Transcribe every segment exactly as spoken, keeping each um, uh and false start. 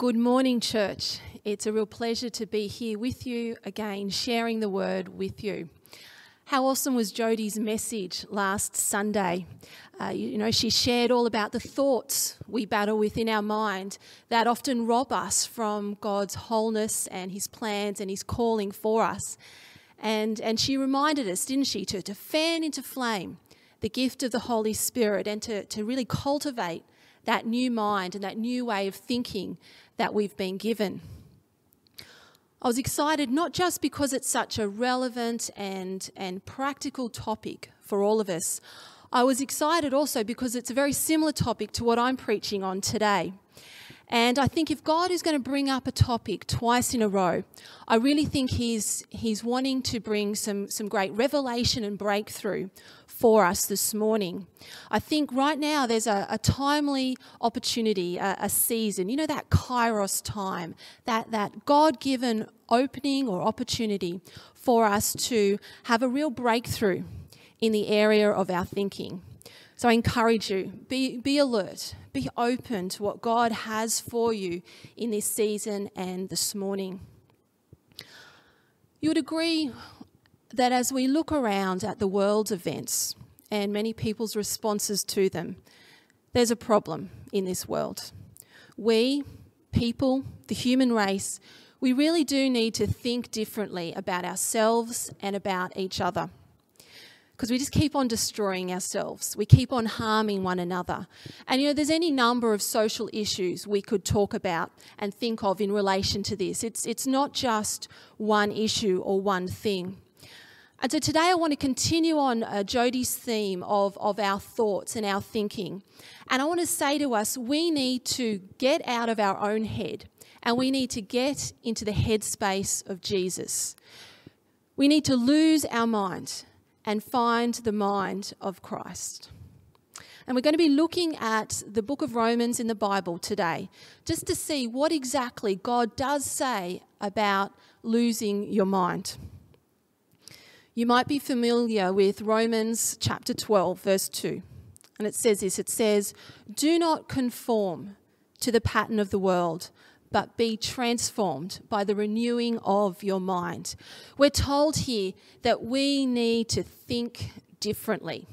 Good morning, church. It's a real pleasure to be here with you again, sharing the word with you. How awesome was Jodie's message last Sunday? Uh, you, you know, she shared all about the thoughts we battle with in our mind that often rob us from God's wholeness and his plans and his calling for us. And, and she reminded us, didn't she, to, to fan into flame the gift of the Holy Spirit and to, to really cultivate that new mind and that new way of thinking that we've been given. I was excited not just because it's such a relevant and, and practical topic for all of us. I was excited also because it's a very similar topic to what I'm preaching on today. And I think if God is going to bring up a topic twice in a row, I really think he's, he's wanting to bring some, some great revelation and breakthrough for us this morning. I think right now there's a, a timely opportunity, a, a season, you know, that Kairos time, that, that God-given opening or opportunity for us to have a real breakthrough in the area of our thinking. So I encourage you, be, be alert, be open to what God has for you in this season and this morning. You would agree that as we look around at the world's events and many people's responses to them, there's a problem in this world. We, people, the human race, we really do need to think differently about ourselves and about each other. Because we just keep on destroying ourselves. We keep on harming one another. And, you know, there's any number of social issues we could talk about and think of in relation to this. It's, it's not just one issue or one thing. And so today I want to continue on uh, Jodie's theme of, of our thoughts and our thinking. And I want to say to us, we need to get out of our own head and we need to get into the headspace of Jesus. We need to lose our mind and find the mind of Christ. And we're going to be looking at the book of Romans in the Bible today, just to see what exactly God does say about losing your mind. You might be familiar with Romans chapter twelve, verse two. And it says this, it says, "Do not conform to the pattern of the world, but be transformed by the renewing of your mind." We're told here that we need to think differently.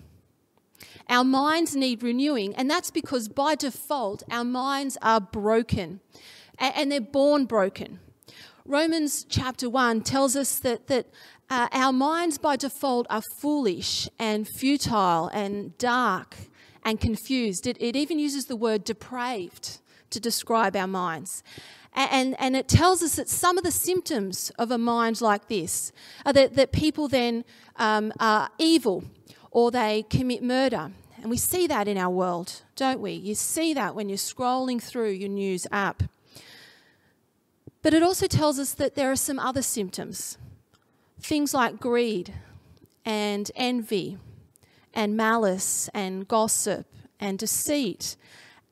Our minds need renewing, and that's because by default, our minds are broken, and they're born broken. Romans chapter one tells us that, that uh, our minds by default are foolish and futile and dark and confused. It, it even uses the word depraved to describe our minds. And, and it tells us that some of the symptoms of a mind like this are that, that people then um, are evil or they commit murder. And we see that in our world, don't we? You see that when you're scrolling through your news app. But it also tells us that there are some other symptoms, things like greed and envy and malice and gossip and deceit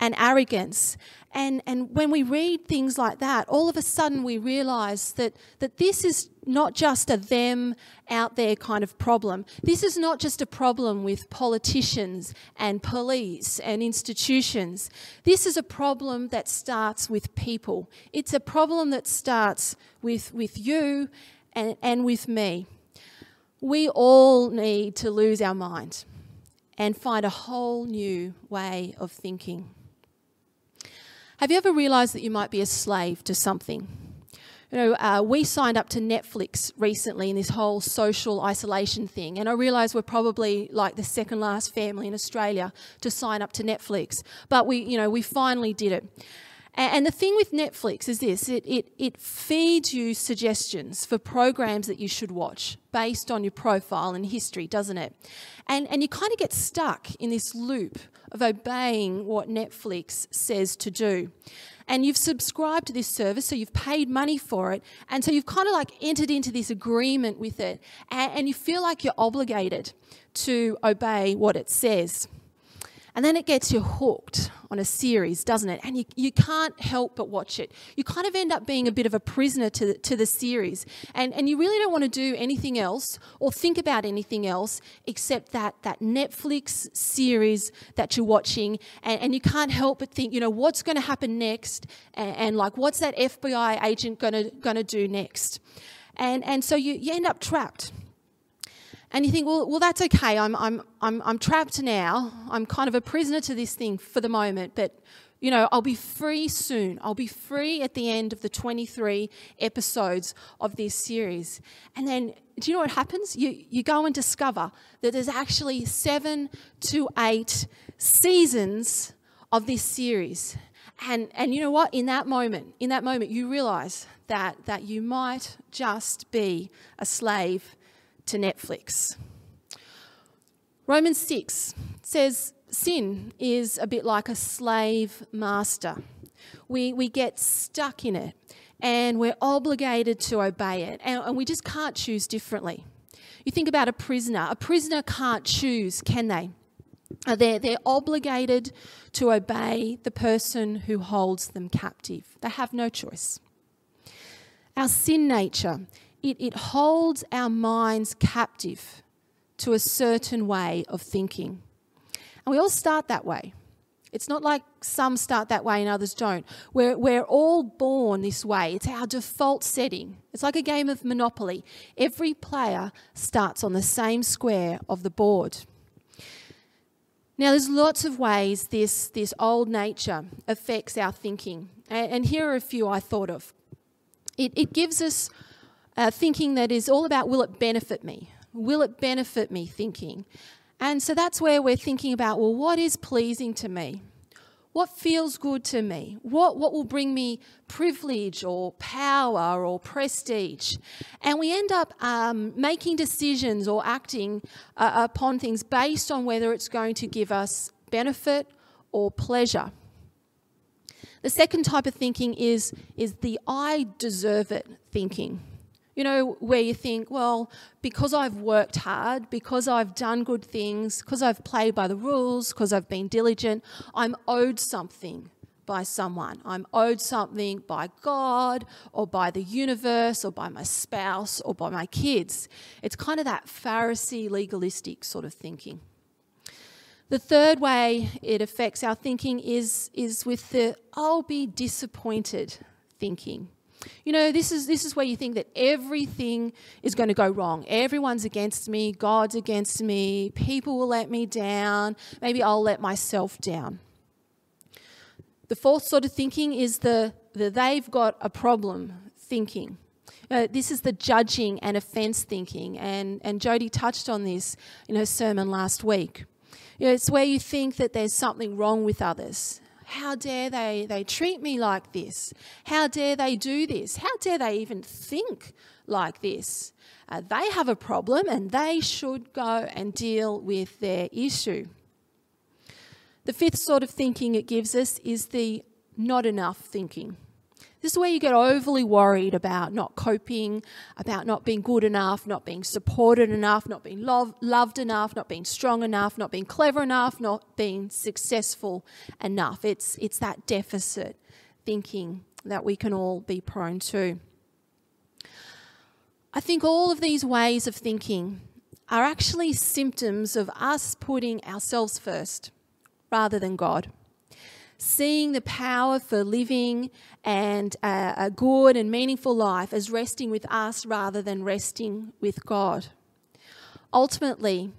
and arrogance. And, and when we read things like that, all of a sudden we realise that, that this is not just a them out there kind of problem. This is not just a problem with politicians and police and institutions. This is a problem that starts with people. It's a problem that starts with, with you and, and with me. We all need to lose our mind and find a whole new way of thinking. Have you ever realised that you might be a slave to something? You know, uh, we signed up to Netflix recently in this whole social isolation thing, and I realise we're probably like the second last family in Australia to sign up to Netflix, but we, you know, we finally did it. And the thing with Netflix is this, it, it, it feeds you suggestions for programs that you should watch based on your profile and history, doesn't it? And, and you kind of get stuck in this loop of obeying what Netflix says to do. And you've subscribed to this service, so you've paid money for it, and so you've kind of like entered into this agreement with it, and, and you feel like you're obligated to obey what it says. And then it gets you hooked on a series, doesn't it? And you, you can't help but watch it. You kind of end up being a bit of a prisoner to the, to the series. And, and you really don't want to do anything else or think about anything else except that, that Netflix series that you're watching. And, and you can't help but think, you know, what's going to happen next? And, and like, what's that F B I agent going to going to do next? And, and so you, you end up trapped. And you think, well, well, that's okay. I'm, I'm, I'm, I'm trapped now. I'm kind of a prisoner to this thing for the moment. But, you know, I'll be free soon. I'll be free at the end of the twenty-three episodes of this series. And then, do you know what happens? You, you go and discover that there's actually seven to eight seasons of this series. And, and you know what? In that moment, in that moment, you realise that, that you might just be a slave to Netflix. Romans six says sin is a bit like a slave master. We, we get stuck in it and we're obligated to obey it, and, and we just can't choose differently. You think about a prisoner. A prisoner can't choose, can they? They're, they're obligated to obey the person who holds them captive. They have no choice. Our sin nature, It, it holds our minds captive to a certain way of thinking. And we all start that way. It's not like some start that way and others don't. We're, we're all born this way. It's our default setting. It's like a game of Monopoly. Every player starts on the same square of the board. Now, there's lots of ways this, this old nature affects our thinking. And, and here are a few I thought of. It, it gives us Uh, thinking that is all about, will it benefit me? Will it benefit me thinking? And so that's where we're thinking about, well, what is pleasing to me? What feels good to me? What, what will bring me privilege or power or prestige? And we end up um, making decisions or acting uh, upon things based on whether it's going to give us benefit or pleasure. The second type of thinking is, is the I deserve it thinking. You know, where you think, well, because I've worked hard, because I've done good things, because I've played by the rules, because I've been diligent, I'm owed something by someone. I'm owed something by God or by the universe or by my spouse or by my kids. It's kind of that Pharisee legalistic sort of thinking. The third way it affects our thinking is, is with the I'll be disappointed thinking. You know, this is, this is where you think that everything is going to go wrong. Everyone's against me. God's against me. People will let me down. Maybe I'll let myself down. The fourth sort of thinking is the, the they've got a problem thinking. Uh, this is the judging and offence thinking. And, and Jodie touched on this in her sermon last week. You know, it's where you think that there's something wrong with others. How dare they, they treat me like this? How dare they do this? How dare they even think like this? Uh, they have a problem and they should go and deal with their issue. The fifth sort of thinking it gives us is the not enough thinking. This is where you get overly worried about not coping, about not being good enough, not being supported enough, not being lov- loved enough, not being strong enough, not being clever enough, not being successful enough. It's, it's that deficit thinking that we can all be prone to. I think all of these ways of thinking are actually symptoms of us putting ourselves first rather than God. Seeing the power for living and uh, a good and meaningful life as resting with us rather than resting with God. Ultimately,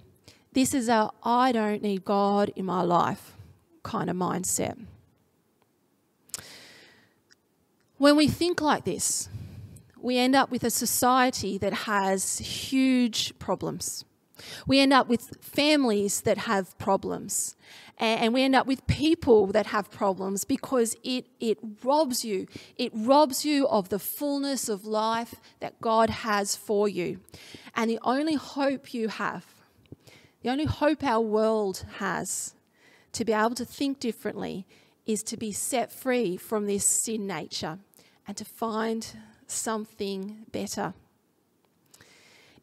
this is a I don't need God in my life kind of mindset. When we think like this, we end up with a society that has huge problems. We end up with families that have problems, and we end up with people that have problems because it, it robs you. It robs you of the fullness of life that God has for you. And the only hope you have, the only hope our world has to be able to think differently is to be set free from this sin nature and to find something better.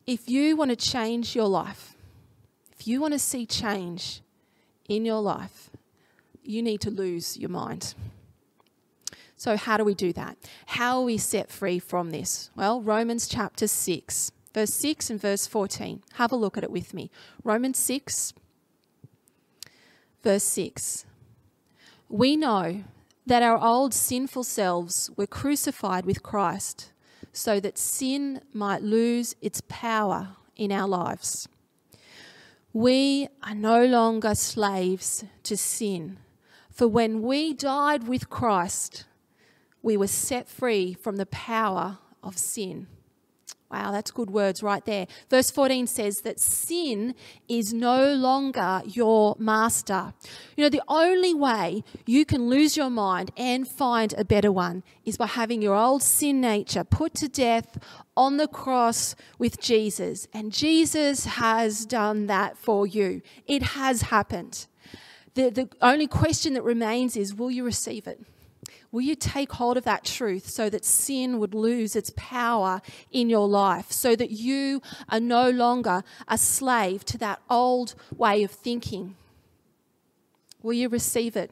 If you want to change your life, if you want to see change in your life, you need to lose your mind. So how do we do that? How are we set free from this? Well, Romans chapter six, verse six and verse fourteen. Have a look at it with me. Romans six, verse six. We know that our old sinful selves were crucified with Christ so that sin might lose its power in our lives. We are no longer slaves to sin, for when we died with Christ, we were set free from the power of sin. Wow, that's good words right there. Verse fourteen says that sin is no longer your master. You know, the only way you can lose your mind and find a better one is by having your old sin nature put to death on the cross with Jesus. And Jesus has done that for you. It has happened. The, the only question that remains is, will you receive it? Will you take hold of that truth so that sin would lose its power in your life, so that you are no longer a slave to that old way of thinking? Will you receive it?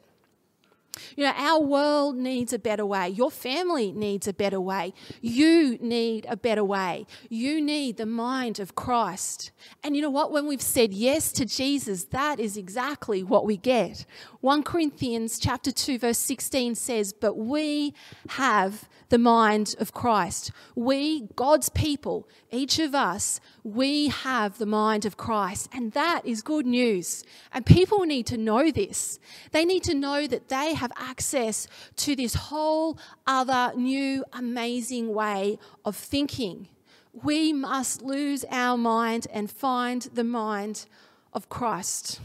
You know, our world needs a better way. Your family needs a better way. You need a better way. You need the mind of Christ. And you know what? When we've said yes to Jesus, that is exactly what we get. First Corinthians chapter two, verse sixteen says, but we have the mind of Christ. We, God's people, each of us, we have the mind of Christ. And that is good news. And people need to know this. They need to know that they have access to this whole other new amazing way of thinking. We must lose our mind and find the mind of Christ.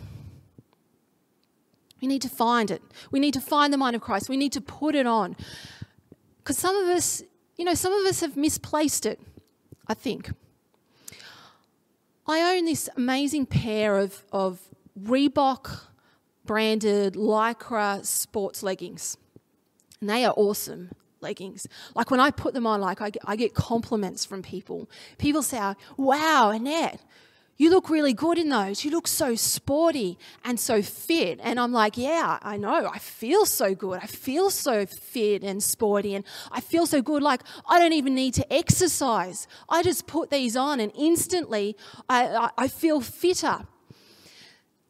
We need to find it. We need to find the mind of Christ. We need to put it on. Because some of us, you know, some of us have misplaced it, I think. I own this amazing pair of, of Reebok branded Lycra sports leggings. And they are awesome leggings. Like when I put them on, like I get, I get compliments from people. People say, wow, Annette, you look really good in those. You look so sporty and so fit. And I'm like, yeah, I know. I feel so good. I feel so fit and sporty. And I feel so good. Like, I don't even need to exercise. I just put these on and instantly I, I, I feel fitter.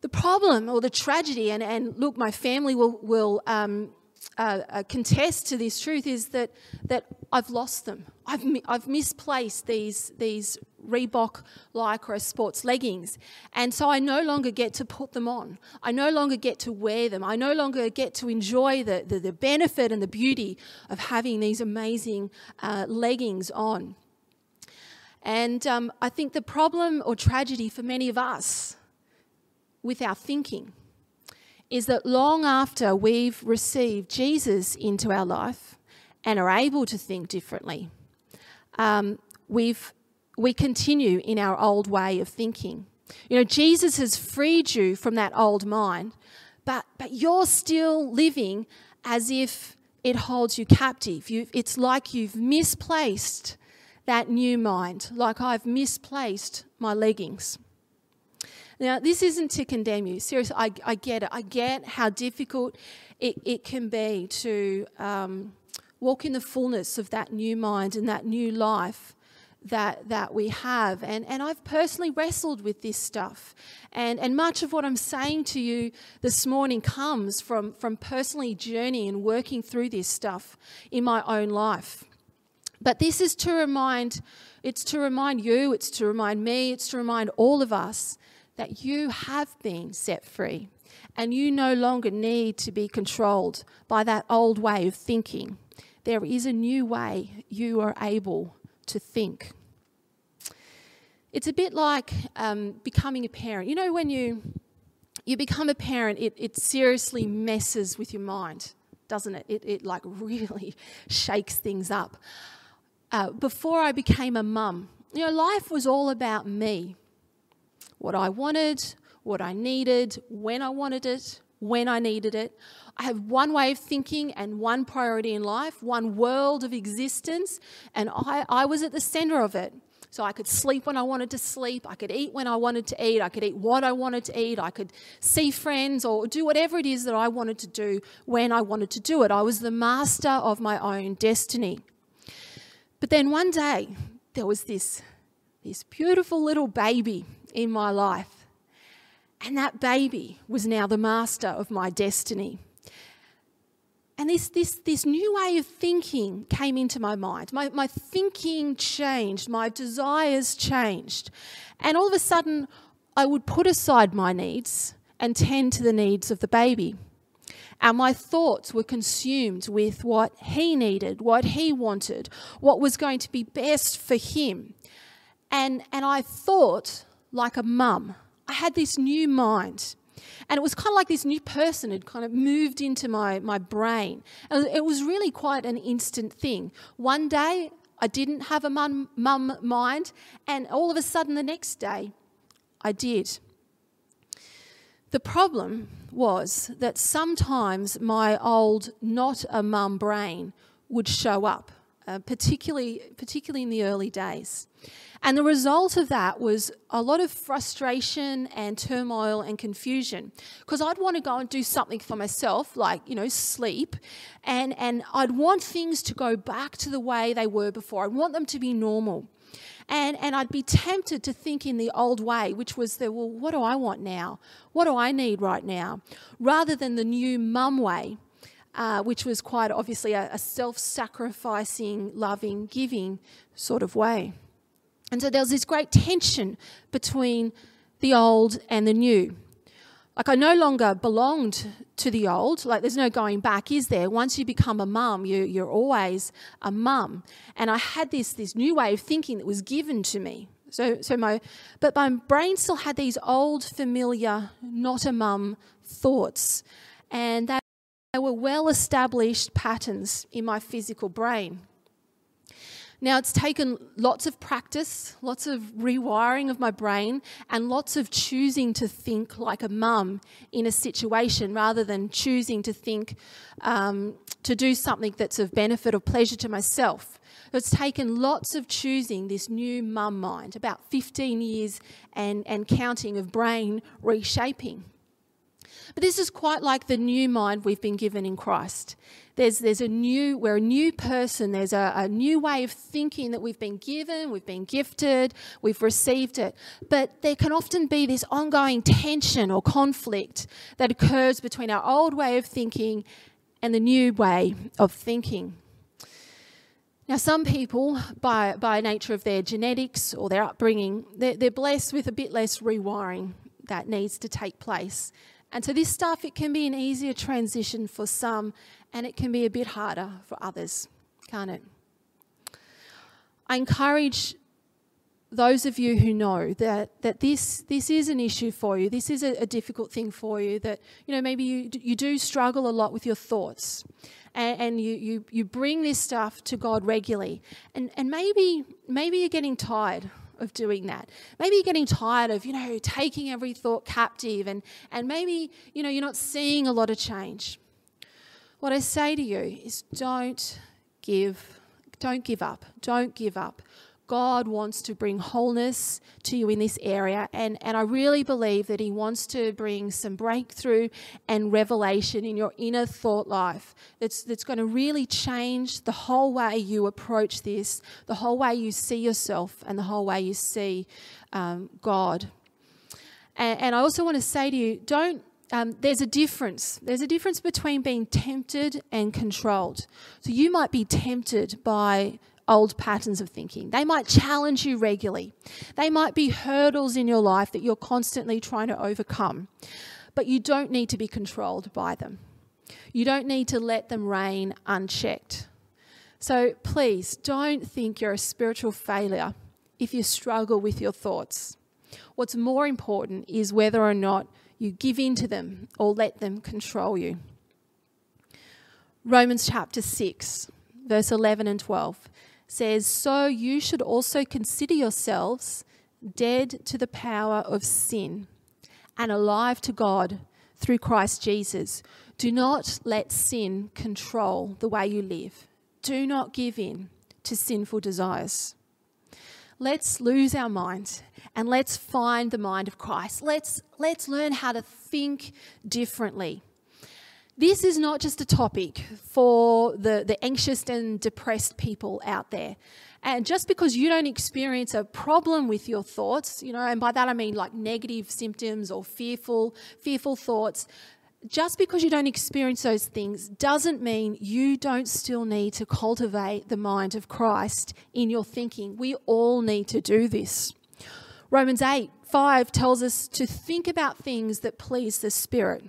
The problem or the tragedy, and, and look, my family will, will um, uh, uh, contest to this truth, is that, that I've lost them. I've, mi I've misplaced these, these Reebok Lycra sports leggings, and so I no longer get to put them on. I no longer get to wear them. I no longer get to enjoy the, the, the benefit and the beauty of having these amazing uh, leggings on. And um, I think the problem or tragedy for many of us with our thinking is that long after we've received Jesus into our life and are able to think differently, um, we've we continue in our old way of thinking. You know, Jesus has freed you from that old mind, but, but you're still living as if it holds you captive. You, it's like you've misplaced that new mind, like I've misplaced my leggings. Now, this isn't to condemn you. Seriously, I, I get it. I get how difficult it, it can be to um, walk in the fullness of that new mind and that new life that that we have, and and I've personally wrestled with this stuff, and and much of what I'm saying to you this morning comes from from personally journeying and working through this stuff in my own life. But this is to remind, it's to remind you, it's to remind me, it's to remind all of us that you have been set free and you no longer need to be controlled by that old way of thinking. There is a new way you are able to think. It's a bit like um, becoming a parent. You know, when you you become a parent, it, it seriously messes with your mind, doesn't it? It, it like really shakes things up. Uh, before I became a mum, you know, life was all about me. What I wanted, what I needed, when I wanted it, when I needed it. I have one way of thinking and one priority in life, one world of existence, and I, I was at the center of it. So I could sleep when I wanted to sleep. I could eat when I wanted to eat. I could eat what I wanted to eat. I could see friends or do whatever it is that I wanted to do when I wanted to do it. I was the master of my own destiny. But then one day, there was this, this beautiful little baby in my life. And that baby was now the master of my destiny. And this, this, this new way of thinking came into my mind. My, my thinking changed. My desires changed. And all of a sudden, I would put aside my needs and tend to the needs of the baby. And my thoughts were consumed with what he needed, what he wanted, what was going to be best for him. And, and I thought like a mum. I had this new mind. And it was kind of like this new person had kind of moved into my, my brain. And it was really quite an instant thing. One day, I didn't have a mum, mum mind, and all of a sudden the next day, I did. The problem was that sometimes my old not a mum brain would show up, uh, particularly, particularly in the early days. And the result of that was a lot of frustration and turmoil and confusion, because I'd want to go and do something for myself, like, you know, sleep, and, and I'd want things to go back to the way they were before. I'd want them to be normal. And, and I'd be tempted to think in the old way, which was, the, well, what do I want now? What do I need right now? Rather than the new mum way, uh, which was quite obviously a, a self-sacrificing, loving, giving sort of way. And so there was this great tension between the old and the new. Like, I no longer belonged to the old. Like, there's no going back, is there? Once you become a mum, you, you're always a mum. And I had this, this new way of thinking that was given to me. So, so my, but my brain still had these old, familiar, not a mum thoughts. And they, they were well-established patterns in my physical brain. Now, it's taken lots of practice, lots of rewiring of my brain, and lots of choosing to think like a mum in a situation rather than choosing to think um, to do something that's of benefit or pleasure to myself. It's taken lots of choosing this new mum mind, about fifteen years and, and counting of brain reshaping. But this is quite like the new mind we've been given in Christ. There's, there's a new, we're a new person. There's a, a new way of thinking that we've been given, we've been gifted, we've received it. But there can often be this ongoing tension or conflict that occurs between our old way of thinking and the new way of thinking. Now, some people, by, by nature of their genetics or their upbringing, they're, they're blessed with a bit less rewiring that needs to take place. And so this stuff, it can be an easier transition for some, and it can be a bit harder for others, can't it? I encourage those of you who know that, that this, this is an issue for you, this is a, a difficult thing for you, that, you know, maybe you, you do struggle a lot with your thoughts, and, and you, you, you bring this stuff to God regularly. And, and maybe, maybe you're getting tired of doing that. Maybe you're getting tired of, you know, taking every thought captive, and, and maybe, you know, you're not seeing a lot of change. What I say to you is don't give, don't give up, don't give up. God wants to bring wholeness to you in this area, and, and I really believe that he wants to bring some breakthrough and revelation in your inner thought life that's, that's going to really change the whole way you approach this, the whole way you see yourself, and the whole way you see um, God. And, and I also want to say to you, don't Um, there's a difference. There's a difference between being tempted and controlled. So you might be tempted by old patterns of thinking. They might challenge you regularly. They might be hurdles in your life that you're constantly trying to overcome. But you don't need to be controlled by them. You don't need to let them reign unchecked. So please don't think you're a spiritual failure if you struggle with your thoughts. What's more important is whether or not you give in to them or let them control you. Romans chapter six, verse eleven and twelve says, "So you should also consider yourselves dead to the power of sin and alive to God through Christ Jesus. Do not let sin control the way you live. Do not give in to sinful desires. Let's lose our mind and let's find the mind of Christ. Let's, let's learn how to think differently. This is not just a topic for the, the anxious and depressed people out there. And just because you don't experience a problem with your thoughts, you know, and by that I mean like negative symptoms or fearful, fearful thoughts, just because you don't experience those things doesn't mean you don't still need to cultivate the mind of Christ in your thinking. We all need to do this. Romans eight five tells us to think about things that please the Spirit.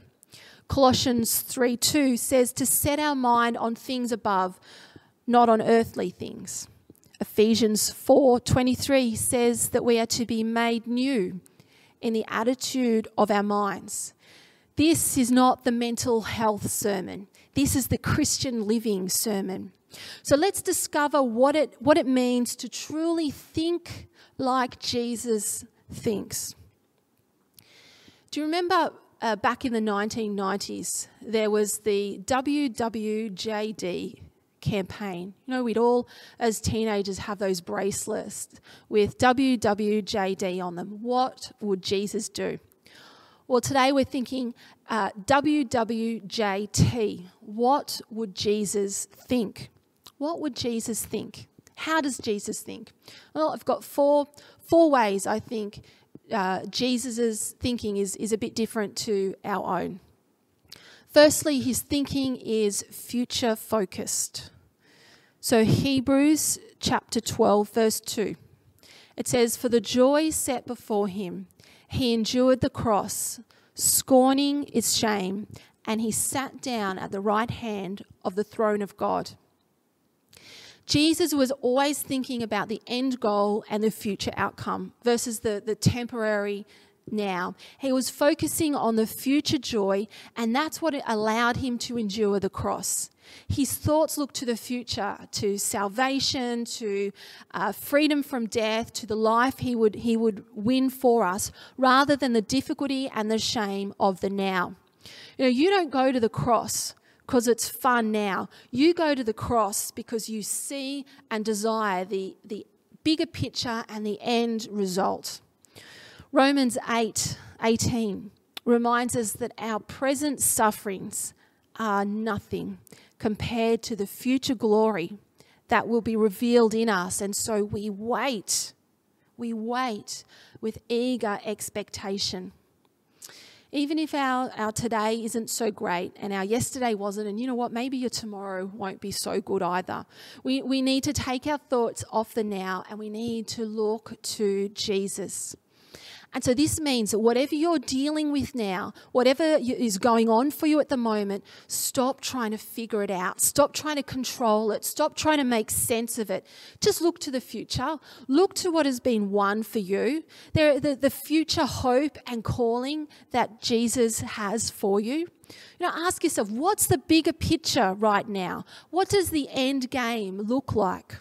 Colossians three two says to set our mind on things above, not on earthly things. Ephesians four twenty-three says that we are to be made new in the attitude of our minds. This is not the mental health sermon. This is the Christian living sermon. So let's discover what it, what it means to truly think like Jesus thinks. Do you remember uh, back in the nineteen nineties, there was the W W J D campaign? You know, we'd all as teenagers have those bracelets with W W J D on them. What would Jesus do? Well, today we're thinking uh, W W J T. What would Jesus think? What would Jesus think? How does Jesus think? Well, I've got four four ways I think uh, Jesus's thinking is, is a bit different to our own. Firstly, his thinking is future focused. So Hebrews chapter twelve, verse two, it says, "For the joy set before him, he endured the cross, scorning its shame, and he sat down at the right hand of the throne of God." Jesus was always thinking about the end goal and the future outcome versus the, the temporary now. He was focusing on the future joy, and that's what allowed him to endure the cross. His thoughts looked to the future, to salvation, to uh, freedom from death, to the life he would, he would win for us, rather than the difficulty and the shame of the now. You know, you don't go to the cross because it's fun now. You go to the cross because you see and desire the, the bigger picture and the end result. Romans eight eighteen reminds us that our present sufferings are nothing compared to the future glory that will be revealed in us. And so we wait, we wait with eager expectation. Even if our, our today isn't so great and our yesterday wasn't, and you know what, maybe your tomorrow won't be so good either. We, we need to take our thoughts off the now and we need to look to Jesus. And so this means that whatever you're dealing with now, whatever is going on for you at the moment, stop trying to figure it out. Stop trying to control it. Stop trying to make sense of it. Just look to the future. Look to what has been won for you, there, the, the future hope and calling that Jesus has for you. You know, ask yourself, what's the bigger picture right now? What does the end game look like?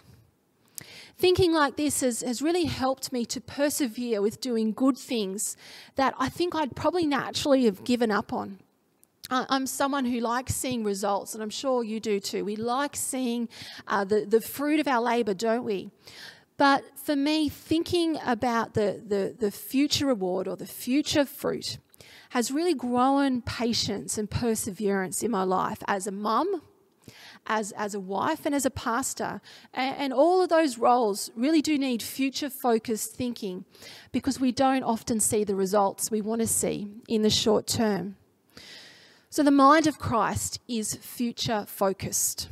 Thinking like this has, has really helped me to persevere with doing good things that I think I'd probably naturally have given up on. I'm someone who likes seeing results, and I'm sure you do too. We like seeing uh, the, the fruit of our labour, don't we? But for me, thinking about the, the, the future reward or the future fruit has really grown patience and perseverance in my life as a mum, As, as a wife and as a pastor, and, and all of those roles really do need future-focused thinking because we don't often see the results we want to see in the short term. So the mind of Christ is future-focused.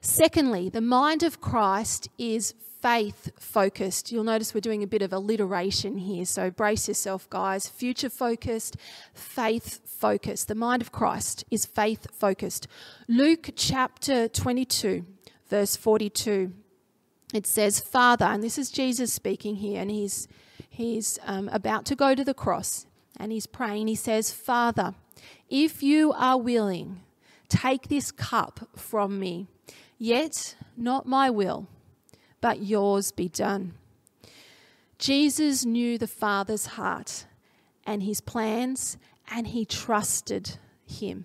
Secondly, the mind of Christ is faith-focused. You'll notice we're doing a bit of alliteration here, so brace yourself, guys. Future-focused, faith-focused. The mind of Christ is faith-focused. Luke chapter twenty-two, verse forty-two, it says, "Father," and this is Jesus speaking here, and he's, he's um, about to go to the cross, and he's praying. He says, "Father, if you are willing, take this cup from me, yet not my will, but yours be done." Jesus knew the Father's heart and his plans, and he trusted him.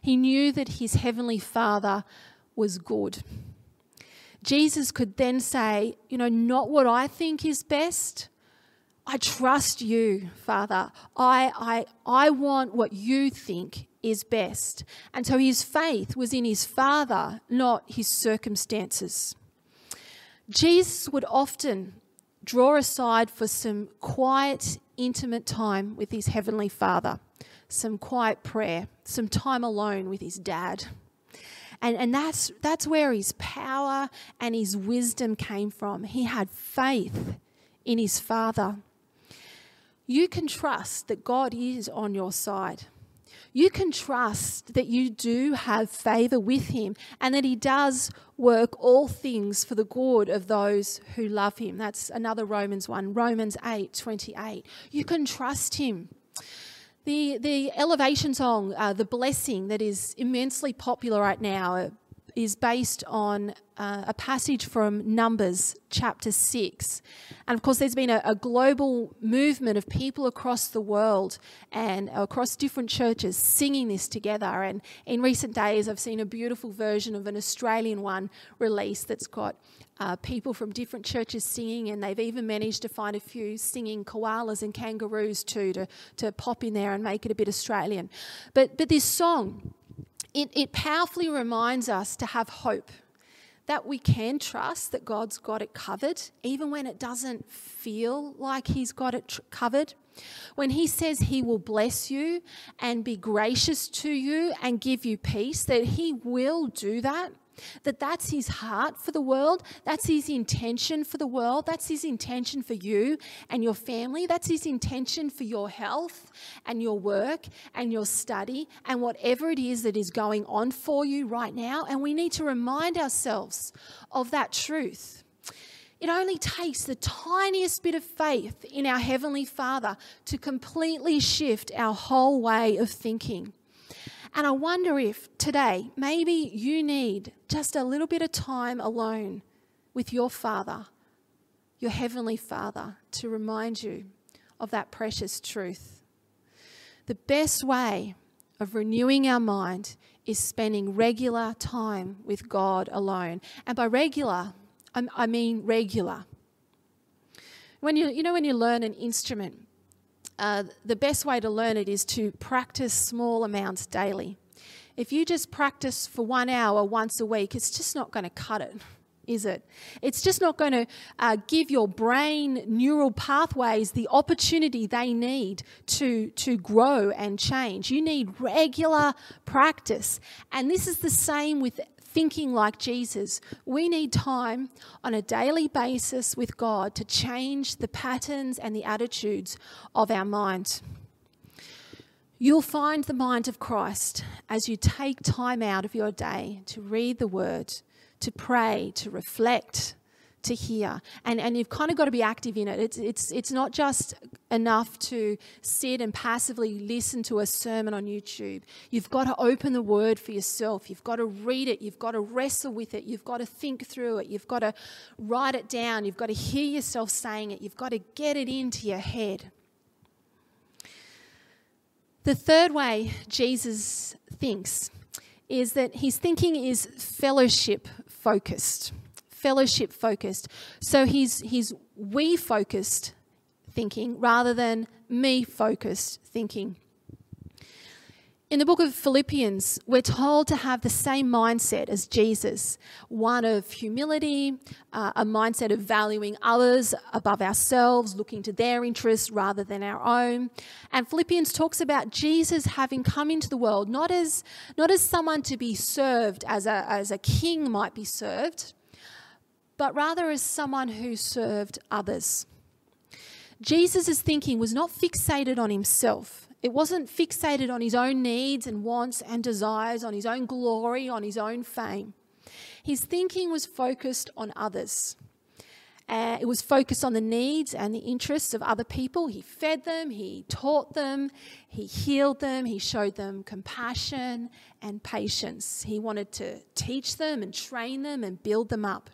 He knew that his heavenly Father was good. Jesus could then say, you know, not what I think is best. I trust you, Father. I, I, I want what you think is best. And so his faith was in his Father, not his circumstances. Jesus would often draw aside for some quiet, intimate time with his Heavenly Father, some quiet prayer, some time alone with his dad. And, and that's, that's where his power and his wisdom came from. He had faith in his Father. You can trust that God is on your side. You can trust that you do have favour with him and that he does work all things for the good of those who love him. That's another Romans one, Romans eight twenty-eight. You can trust him. The, the Elevation song, uh, The Blessing, that is immensely popular right now, is based on uh, a passage from Numbers chapter six. And of course, there's been a, a global movement of people across the world and across different churches singing this together. And in recent days, I've seen a beautiful version of an Australian one released that's got uh, people from different churches singing, and they've even managed to find a few singing koalas and kangaroos too to, to pop in there and make it a bit Australian. But, but this song, It, it powerfully reminds us to have hope, that we can trust that God's got it covered, even when it doesn't feel like he's got it tr- covered. When he says he will bless you and be gracious to you and give you peace, that he will do that, that that's his heart for the world, that's his intention for the world, that's his intention for you and your family, that's his intention for your health and your work and your study and whatever it is that is going on for you right now. And we need to remind ourselves of that truth. It only takes the tiniest bit of faith in our Heavenly Father to completely shift our whole way of thinking. And I wonder if today, maybe you need just a little bit of time alone with your Father, your Heavenly Father, to remind you of that precious truth. The best way of renewing our mind is spending regular time with God alone. And by regular, I mean regular. When you, you know, when you learn an instrument, Uh, the best way to learn it is to practice small amounts daily. If you just practice for one hour once a week, it's just not going to cut it, is it? It's just not going to uh, give your brain neural pathways the opportunity they need to, to grow and change. You need regular practice. And this is the same with thinking like Jesus. We need time on a daily basis with God to change the patterns and the attitudes of our mind. You'll find the mind of Christ as you take time out of your day to read the Word, to pray, to reflect, to hear. And, and you've kind of got to be active in it. It's, it's, it's not just enough to sit and passively listen to a sermon on YouTube. You've got to open the Word for yourself. You've got to read it. You've got to wrestle with it. You've got to think through it. You've got to write it down. You've got to hear yourself saying it. You've got to get it into your head. The third way Jesus thinks is that his thinking is fellowship focused. Fellowship focused. So he's, he's we focused thinking rather than me focused thinking. In the book of Philippians, we're told to have the same mindset as Jesus, one of humility, uh, a mindset of valuing others above ourselves, looking to their interests rather than our own. And Philippians talks about Jesus having come into the world, not as, not as someone to be served as a, as a king might be served, but rather as someone who served others. Jesus' thinking was not fixated on himself. It wasn't fixated on his own needs and wants and desires, on his own glory, on his own fame. His thinking was focused on others. Uh, it was focused on the needs and the interests of other people. He fed them, he taught them, he healed them, he showed them compassion and patience. He wanted to teach them and train them and build them up.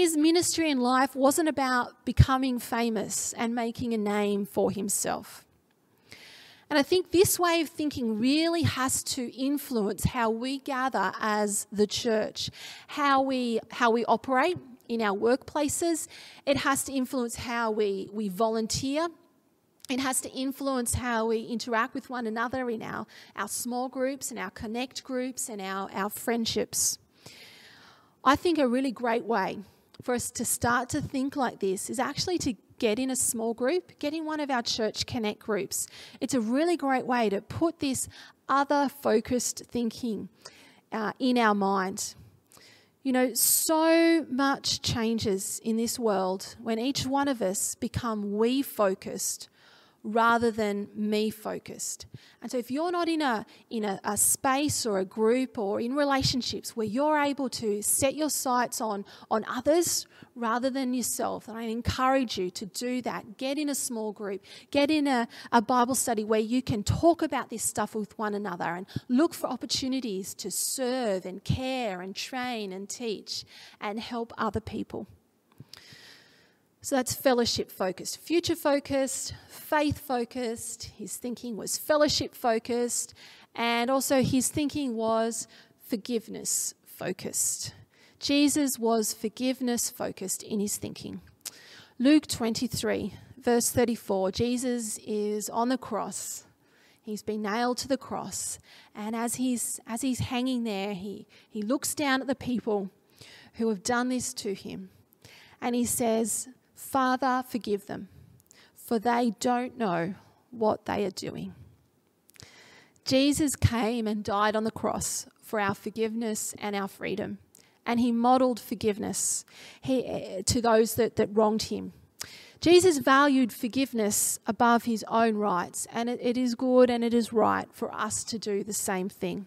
His ministry in life wasn't about becoming famous and making a name for himself. And I think this way of thinking really has to influence how we gather as the church, how we how we operate in our workplaces. It has to influence how we, we volunteer. It has to influence how we interact with one another in our, our small groups and our connect groups and our, our friendships. I think a really great way for us to start to think like this is actually to get in a small group, get in one of our church connect groups. It's a really great way to put this other-focused thinking uh, in our mind. You know, so much changes in this world when each one of us become we-focused rather than me-focused. And so if you're not in, a, in a, a space or a group or in relationships where you're able to set your sights on, on others rather than yourself, then I encourage you to do that. Get in a small group. Get in a, a Bible study where you can talk about this stuff with one another and look for opportunities to serve and care and train and teach and help other people. So that's fellowship-focused. Future-focused, faith-focused. His thinking was fellowship-focused. And also his thinking was forgiveness-focused. Jesus was forgiveness-focused in his thinking. Luke twenty-three, verse thirty-four, Jesus is on the cross. He's been nailed to the cross. And as he's, as he's hanging there, he, he looks down at the people who have done this to him. And he says, "Father, forgive them, for they don't know what they are doing." Jesus came and died on the cross for our forgiveness and our freedom. And he modelled forgiveness he, to those that, that wronged him. Jesus valued forgiveness above his own rights. And it, it is good and it is right for us to do the same thing.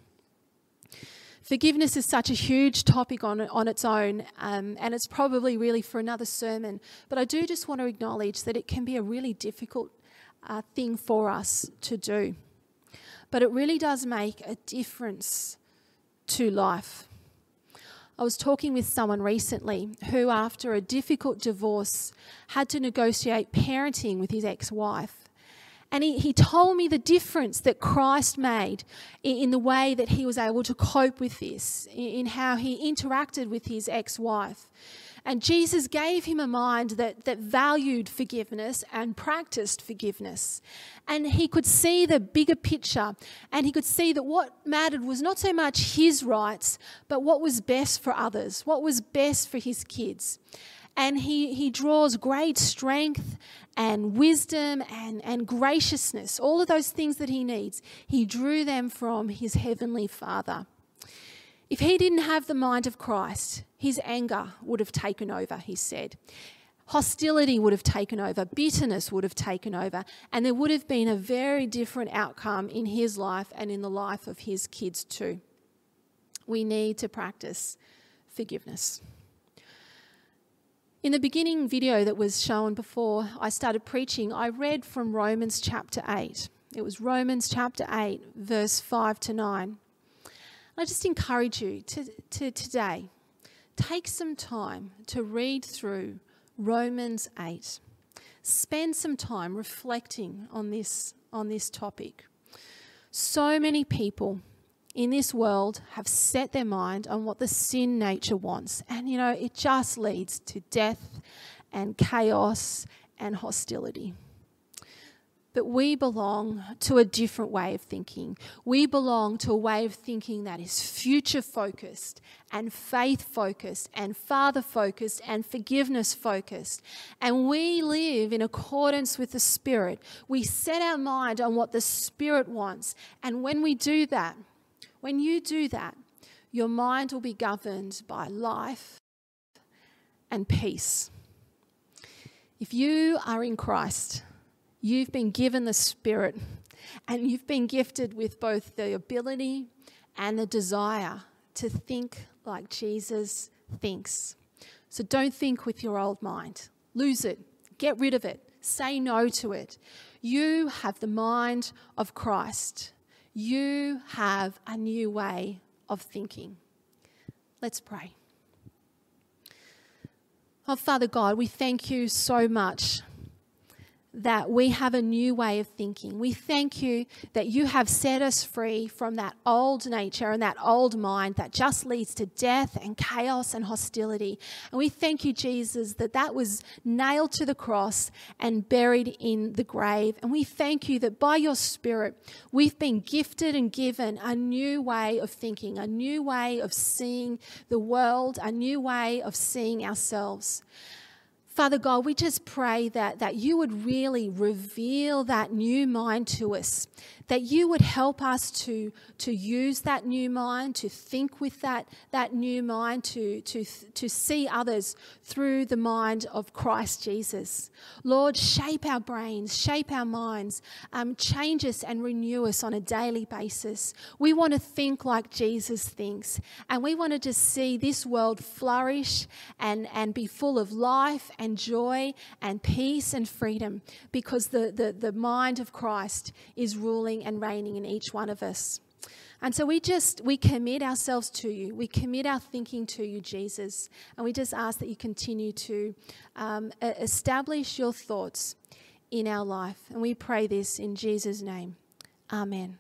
Forgiveness is such a huge topic on, on its own, um, and it's probably really for another sermon. But I do just want to acknowledge that it can be a really difficult uh, thing for us to do. But it really does make a difference to life. I was talking with someone recently who, after a difficult divorce, had to negotiate parenting with his ex-wife. And he, he told me the difference that Christ made in, in the way that he was able to cope with this, in, in how he interacted with his ex-wife. And Jesus gave him a mind that, that valued forgiveness and practiced forgiveness. And he could see the bigger picture. And he could see that what mattered was not so much his rights, but what was best for others, what was best for his kids. And he, he draws great strength and wisdom and, and graciousness, all of those things that he needs. He drew them from his heavenly Father. If he didn't have the mind of Christ, his anger would have taken over, he said. Hostility would have taken over, bitterness would have taken over, and there would have been a very different outcome in his life and in the life of his kids too. We need to practice forgiveness. In the beginning video that was shown before I started preaching, I read from Romans chapter eight. It was Romans chapter eight, verse five to nine. And I just encourage you to, to today, take some time to read through Romans eight. Spend some time reflecting on this, on this topic. So many people in this world have set their mind on what the sin nature wants. And, you know, it just leads to death and chaos and hostility. But we belong to a different way of thinking. We belong to a way of thinking that is future-focused and faith-focused and Father-focused and forgiveness-focused. And we live in accordance with the Spirit. We set our mind on what the Spirit wants. And when we do that, When you do that, your mind will be governed by life and peace. If you are in Christ, you've been given the Spirit, and you've been gifted with both the ability and the desire to think like Jesus thinks. So don't think with your old mind. Lose it. Get rid of it. Say no to it. You have the mind of Christ. You have a new way of thinking. Let's pray. Oh, Father God, we thank you so much that we have a new way of thinking. We thank you that you have set us free from that old nature and that old mind that just leads to death and chaos and hostility. And we thank you, Jesus, that that was nailed to the cross and buried in the grave. And we thank you that by your Spirit, we've been gifted and given a new way of thinking, a new way of seeing the world, a new way of seeing ourselves. Father God, we just pray that, that you would really reveal that new mind to us, that you would help us to, to use that new mind, to think with that, that new mind, to, to, to see others through the mind of Christ Jesus. Lord, shape our brains, shape our minds, um, change us and renew us on a daily basis. We want to think like Jesus thinks, and we want to just see this world flourish and, and be full of life and joy and peace and freedom, because the, the, the mind of Christ is ruling and reigning in each one of us. And so we just, we commit ourselves to you. We commit our thinking to you, Jesus. And we just ask that you continue to um, establish your thoughts in our life. And we pray this in Jesus' name. Amen.